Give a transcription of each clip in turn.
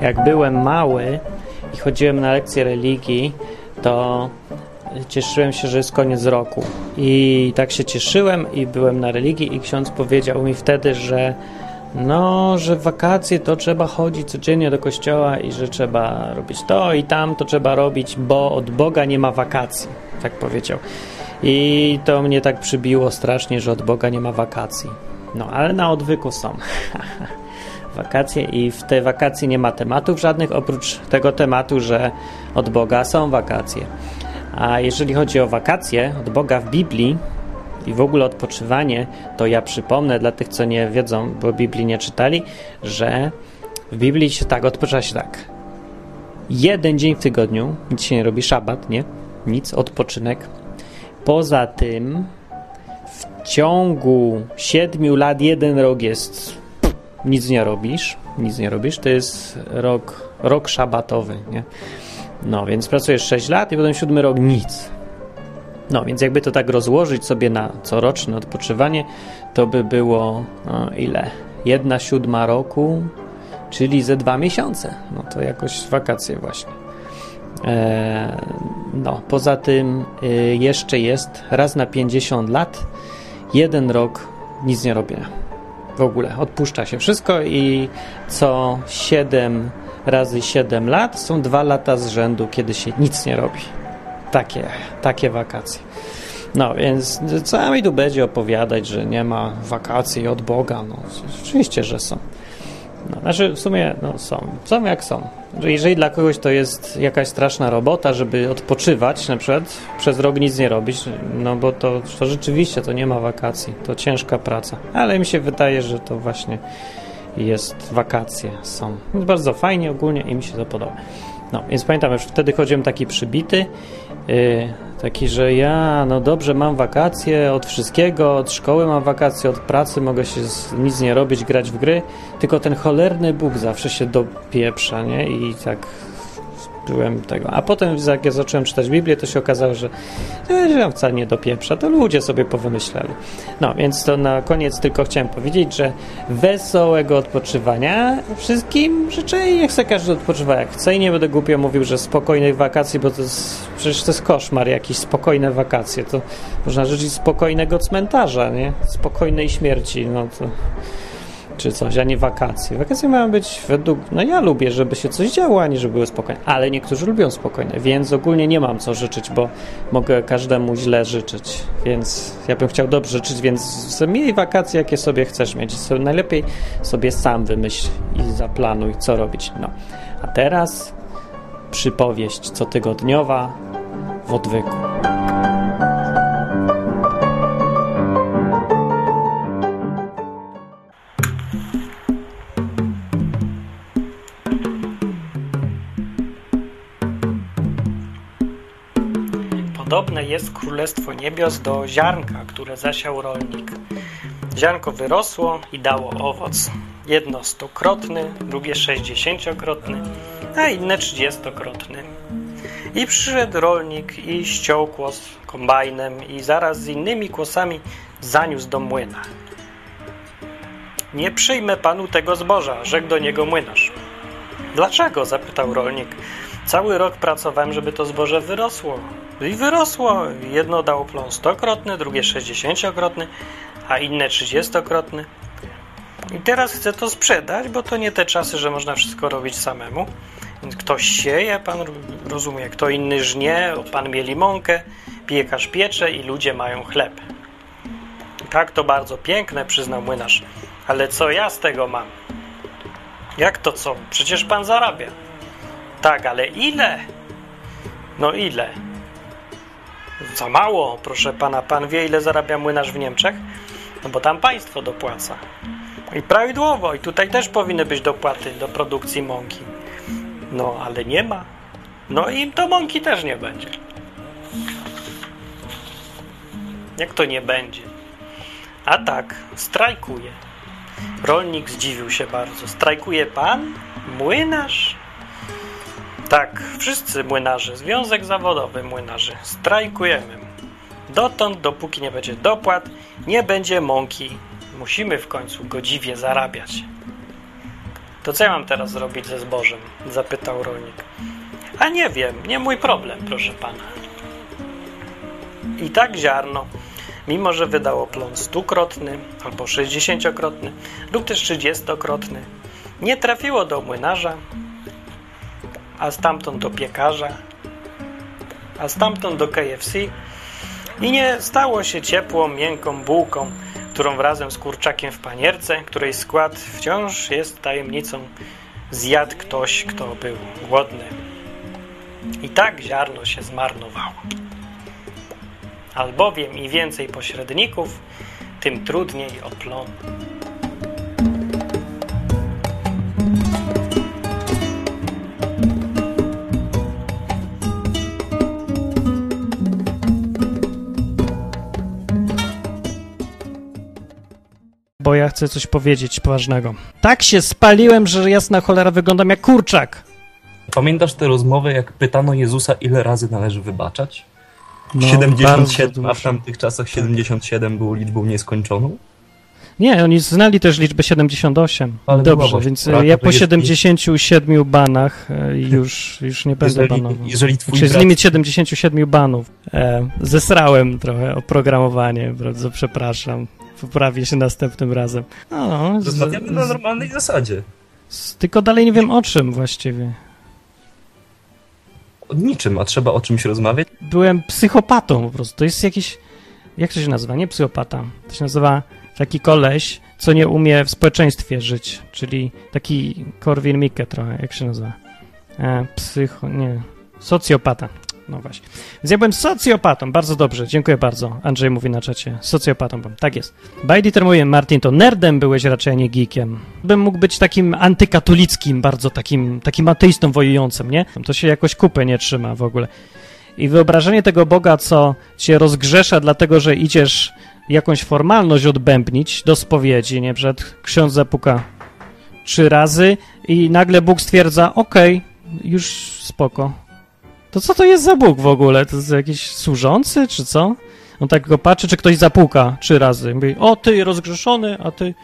Jak byłem mały i chodziłem na lekcje religii, to cieszyłem się, że jest koniec roku. I tak się cieszyłem i byłem na religii i ksiądz powiedział mi wtedy, że no, że wakacje to trzeba chodzić codziennie do kościoła i że trzeba robić to i tamto trzeba robić, bo od Boga nie ma wakacji, tak powiedział. I to mnie tak przybiło strasznie, że od Boga nie ma wakacji. No, ale na odwyku są wakacje i w te wakacje nie ma tematów żadnych, oprócz tego tematu, że od Boga są wakacje. A jeżeli chodzi o wakacje od Boga w Biblii i w ogóle odpoczywanie, to ja przypomnę dla tych, co nie wiedzą, bo Biblii nie czytali, że w Biblii się tak, odpoczywa się tak. Jeden dzień w tygodniu, nic się nie robi, szabat, nie? Nic, odpoczynek. Poza tym w ciągu 7 lat jeden rok jest, nic nie robisz, to jest rok szabatowy, nie? No, więc pracujesz 6 lat i potem 7 rok nic. No, więc jakby to tak rozłożyć sobie na coroczne odpoczywanie, to by było, no, ile? 1/7 roku, czyli ze 2 miesiące. No to jakoś wakacje właśnie. No, poza tym jeszcze jest raz na 50 lat 1 rok nic nie robienia. W ogóle odpuszcza się wszystko i co 7 razy 7 lat są 2 lata z rzędu, kiedy się nic nie robi. Takie wakacje. No więc co mi tu będzie opowiadać, że nie ma wakacji od Boga? No oczywiście, że są. No, znaczy w sumie no, są jak są. Jeżeli dla kogoś to jest jakaś straszna robota, żeby odpoczywać, na przykład przez rok nic nie robić, no bo to rzeczywiście to nie ma wakacji, to ciężka praca, ale mi się wydaje, że to właśnie jest wakacje są. Jest bardzo fajnie ogólnie i mi się to podoba. No, więc pamiętam, już wtedy chodziłem taki przybity, taki, że ja, no dobrze, mam wakacje od wszystkiego, od szkoły mam wakacje, od pracy mogę się nic nie robić, grać w gry, tylko ten cholerny Bóg zawsze się dopieprza, nie? I tak byłem tego. A potem, jak ja zacząłem czytać Biblię, to się okazało, że wcale nie dopieprza, to ludzie sobie powymyślali. No, więc to na koniec tylko chciałem powiedzieć, że wesołego odpoczywania wszystkim życzę i niech se każdy odpoczywa jak chce i nie będę głupio mówił, że spokojnych wakacji, bo to jest, przecież to jest koszmar jakiś, spokojne wakacje, to można życzyć spokojnego cmentarza, nie? Spokojnej śmierci, no to czy coś, a nie wakacje. Wakacje mają być według... No ja lubię, żeby się coś działo, a nie żeby były spokojne. Ale niektórzy lubią spokojne, więc ogólnie nie mam co życzyć, bo mogę każdemu źle życzyć. Więc ja bym chciał dobrze życzyć, więc miej wakacje, jakie sobie chcesz mieć. Najlepiej sobie sam wymyśl i zaplanuj, co robić. No. A teraz przypowieść cotygodniowa w odwyku. Podobne jest Królestwo Niebios do ziarnka, które zasiał rolnik. Ziarnko wyrosło i dało owoc. Jedno 100-krotny, drugie 60-krotny, a inne 30-krotny. I przyszedł rolnik i ściął kłos kombajnem i zaraz z innymi kłosami zaniósł do młyna. Nie przyjmę panu tego zboża, rzekł do niego młynarz. Dlaczego? Zapytał rolnik. Cały rok pracowałem, żeby to zboże wyrosło. I wyrosło. Jedno dało plon 100-krotny, drugie 60-krotny, a inne 30-krotny. I teraz chcę to sprzedać, bo to nie te czasy, że można wszystko robić samemu. Ktoś sieje, pan rozumie, kto inny żnie, pan mieli mąkę, piekarz piecze i ludzie mają chleb. Tak, to bardzo piękne, przyznał młynarz. Ale co ja z tego mam? Jak to co? Przecież pan zarabia. Tak, ale ile? No ile? Za mało, proszę pana. Pan wie, ile zarabia młynarz w Niemczech? No bo tam państwo dopłaca. I prawidłowo. I tutaj też powinny być dopłaty do produkcji mąki. No, ale nie ma. No i to mąki też nie będzie. Jak to nie będzie? A tak, strajkuje. Rolnik zdziwił się bardzo. Strajkuje pan? Młynarz? Tak, wszyscy młynarze, Związek Zawodowy Młynarzy, strajkujemy. Dotąd, dopóki nie będzie dopłat, nie będzie mąki. Musimy w końcu godziwie zarabiać. To co ja mam teraz zrobić ze zbożem? Zapytał rolnik. A nie wiem, nie mój problem, proszę pana. I tak ziarno, mimo że wydało plon 100-krotny albo 60-krotny lub też 30-krotny, nie trafiło do młynarza, a stamtąd do piekarza, a stamtąd do KFC i nie stało się ciepłą, miękką bułką, którą razem z kurczakiem w panierce, której skład wciąż jest tajemnicą, zjadł ktoś, kto był głodny. I tak ziarno się zmarnowało. Albowiem im więcej pośredników, tym trudniej o plon. Bo ja chcę coś powiedzieć poważnego. Tak się spaliłem, że jasna cholera wyglądam jak kurczak. Pamiętasz tę rozmowę, jak pytano Jezusa, ile razy należy wybaczać? No, 77, a w tamtych czasach 77 było liczbą nieskończoną? Nie, oni znali też liczbę 78. Ale dobrze, więc ja po 77 banach już nie będę banował. Czyli z limit 77 banów. Zesrałem trochę oprogramowanie, bardzo przepraszam. Poprawię się następnym razem. No, zostawiamy na normalnej zasadzie. Tylko dalej nie wiem o czym właściwie. O niczym, a trzeba o czymś rozmawiać? Byłem psychopatą po prostu. To jest jakiś... Jak to się nazywa? Nie psychopata. To się nazywa taki koleś, co nie umie w społeczeństwie żyć. Czyli taki Korwin Mikke trochę. Jak się nazywa? Nie. Socjopata. No właśnie. Więc ja byłem socjopatą. Bardzo dobrze. Dziękuję bardzo. Andrzej mówi na czacie. Socjopatą byłem. Tak jest. Bajditer mówi, Martin, to nerdem byłeś raczej, a nie geekiem. Bym mógł być takim antykatolickim, bardzo takim ateistą wojującym, nie? To się jakoś kupy nie trzyma w ogóle. I wyobrażenie tego Boga, co cię rozgrzesza, dlatego że idziesz jakąś formalność odbębnić do spowiedzi, nie? Przed ksiądz zapuka 3 razy i nagle Bóg stwierdza, okej, już spoko. To co to jest za Bóg w ogóle? To jest jakiś służący, czy co? On tak go patrzy, czy ktoś zapuka 3 razy. Mówi, o, ty rozgrzeszony, a ty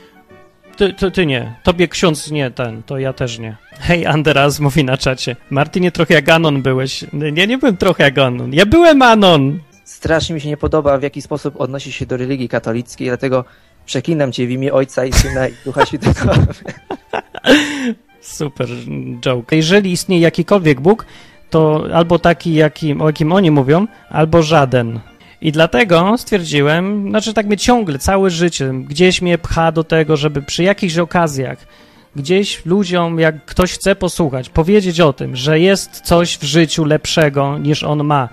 nie. Tobie ksiądz nie ten, to ja też nie. Hej, Anderaz mówi na czacie. Martinie, trochę jak Anon byłeś. Ja nie byłem trochę jak Anon. Ja byłem Anon! Strasznie mi się nie podoba, w jaki sposób odnosi się do religii katolickiej, dlatego przeklinam cię w imię Ojca i Syna i Ducha Świętego. Super joke. Jeżeli istnieje jakikolwiek Bóg, to albo taki, o jakim oni mówią, albo żaden. I dlatego stwierdziłem, znaczy tak mnie ciągle, całe życie, gdzieś mnie pcha do tego, żeby przy jakichś okazjach, gdzieś ludziom, jak ktoś chce posłuchać, powiedzieć o tym, że jest coś w życiu lepszego niż on ma.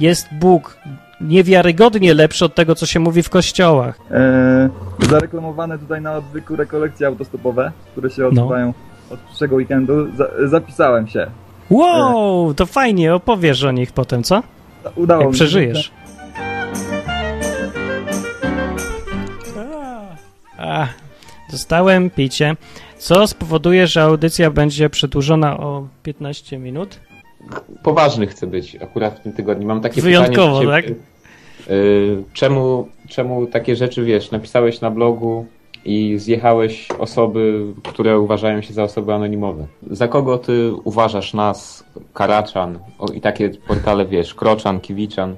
Jest Bóg niewiarygodnie lepszy od tego, co się mówi w kościołach. Zareklamowane tutaj na odwyku rekolekcje autostopowe, które się odbywają od przyszłego weekendu. Zapisałem się. Wow, to fajnie, opowiesz o nich potem, co? Udało mi się. Przeżyjesz. Dostałem picie, co spowoduje, że audycja będzie przedłużona o 15 minut. Poważny chcę być akurat w tym tygodniu. Mam takie wyjątkowo, pytanie. Wyjątkowo, tak? Czemu takie rzeczy, wiesz, napisałeś na blogu i zjechałeś osoby, które uważają się za osoby anonimowe. Za kogo ty uważasz nas, Karaczan, i takie portale, wiesz, Kroczan, Kiwiczan?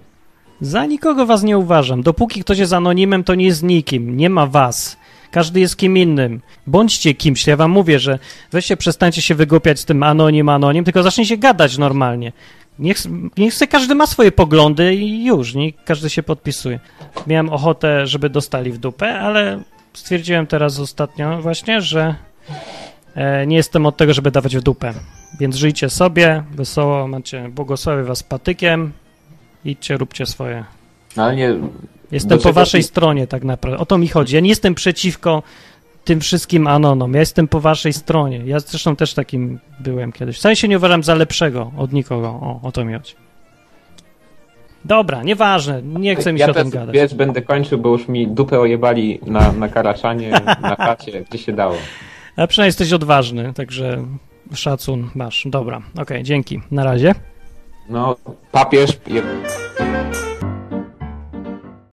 Za nikogo was nie uważam. Dopóki ktoś jest anonimem, to nie jest nikim. Nie ma was. Każdy jest kim innym. Bądźcie kimś. Ja wam mówię, że weźcie, przestańcie się wygłupiać z tym anonim, tylko zacznijcie gadać normalnie. Niech sobie każdy ma swoje poglądy i już. Niech każdy się podpisuje. Miałem ochotę, żeby dostali w dupę, ale... Stwierdziłem teraz ostatnio właśnie, że nie jestem od tego, żeby dawać w dupę. Więc żyjcie sobie, wesoło, macie, błogosławię was patykiem, idźcie, róbcie swoje. Ale nie, jestem po waszej stronie tak naprawdę, o to mi chodzi. Ja nie jestem przeciwko tym wszystkim anonom, ja jestem po waszej stronie. Ja zresztą też takim byłem kiedyś. Wcale się nie uważam za lepszego od nikogo, o to mi chodzi. Dobra, nieważne, nie chcę mi się o tym gadać. Ja też, wiesz, będę kończył, bo już mi dupę ojebali na Karaczanie, na chacie, gdzie się dało. A przynajmniej jesteś odważny, także szacun masz. Dobra, okej, dzięki, na razie. No, papież...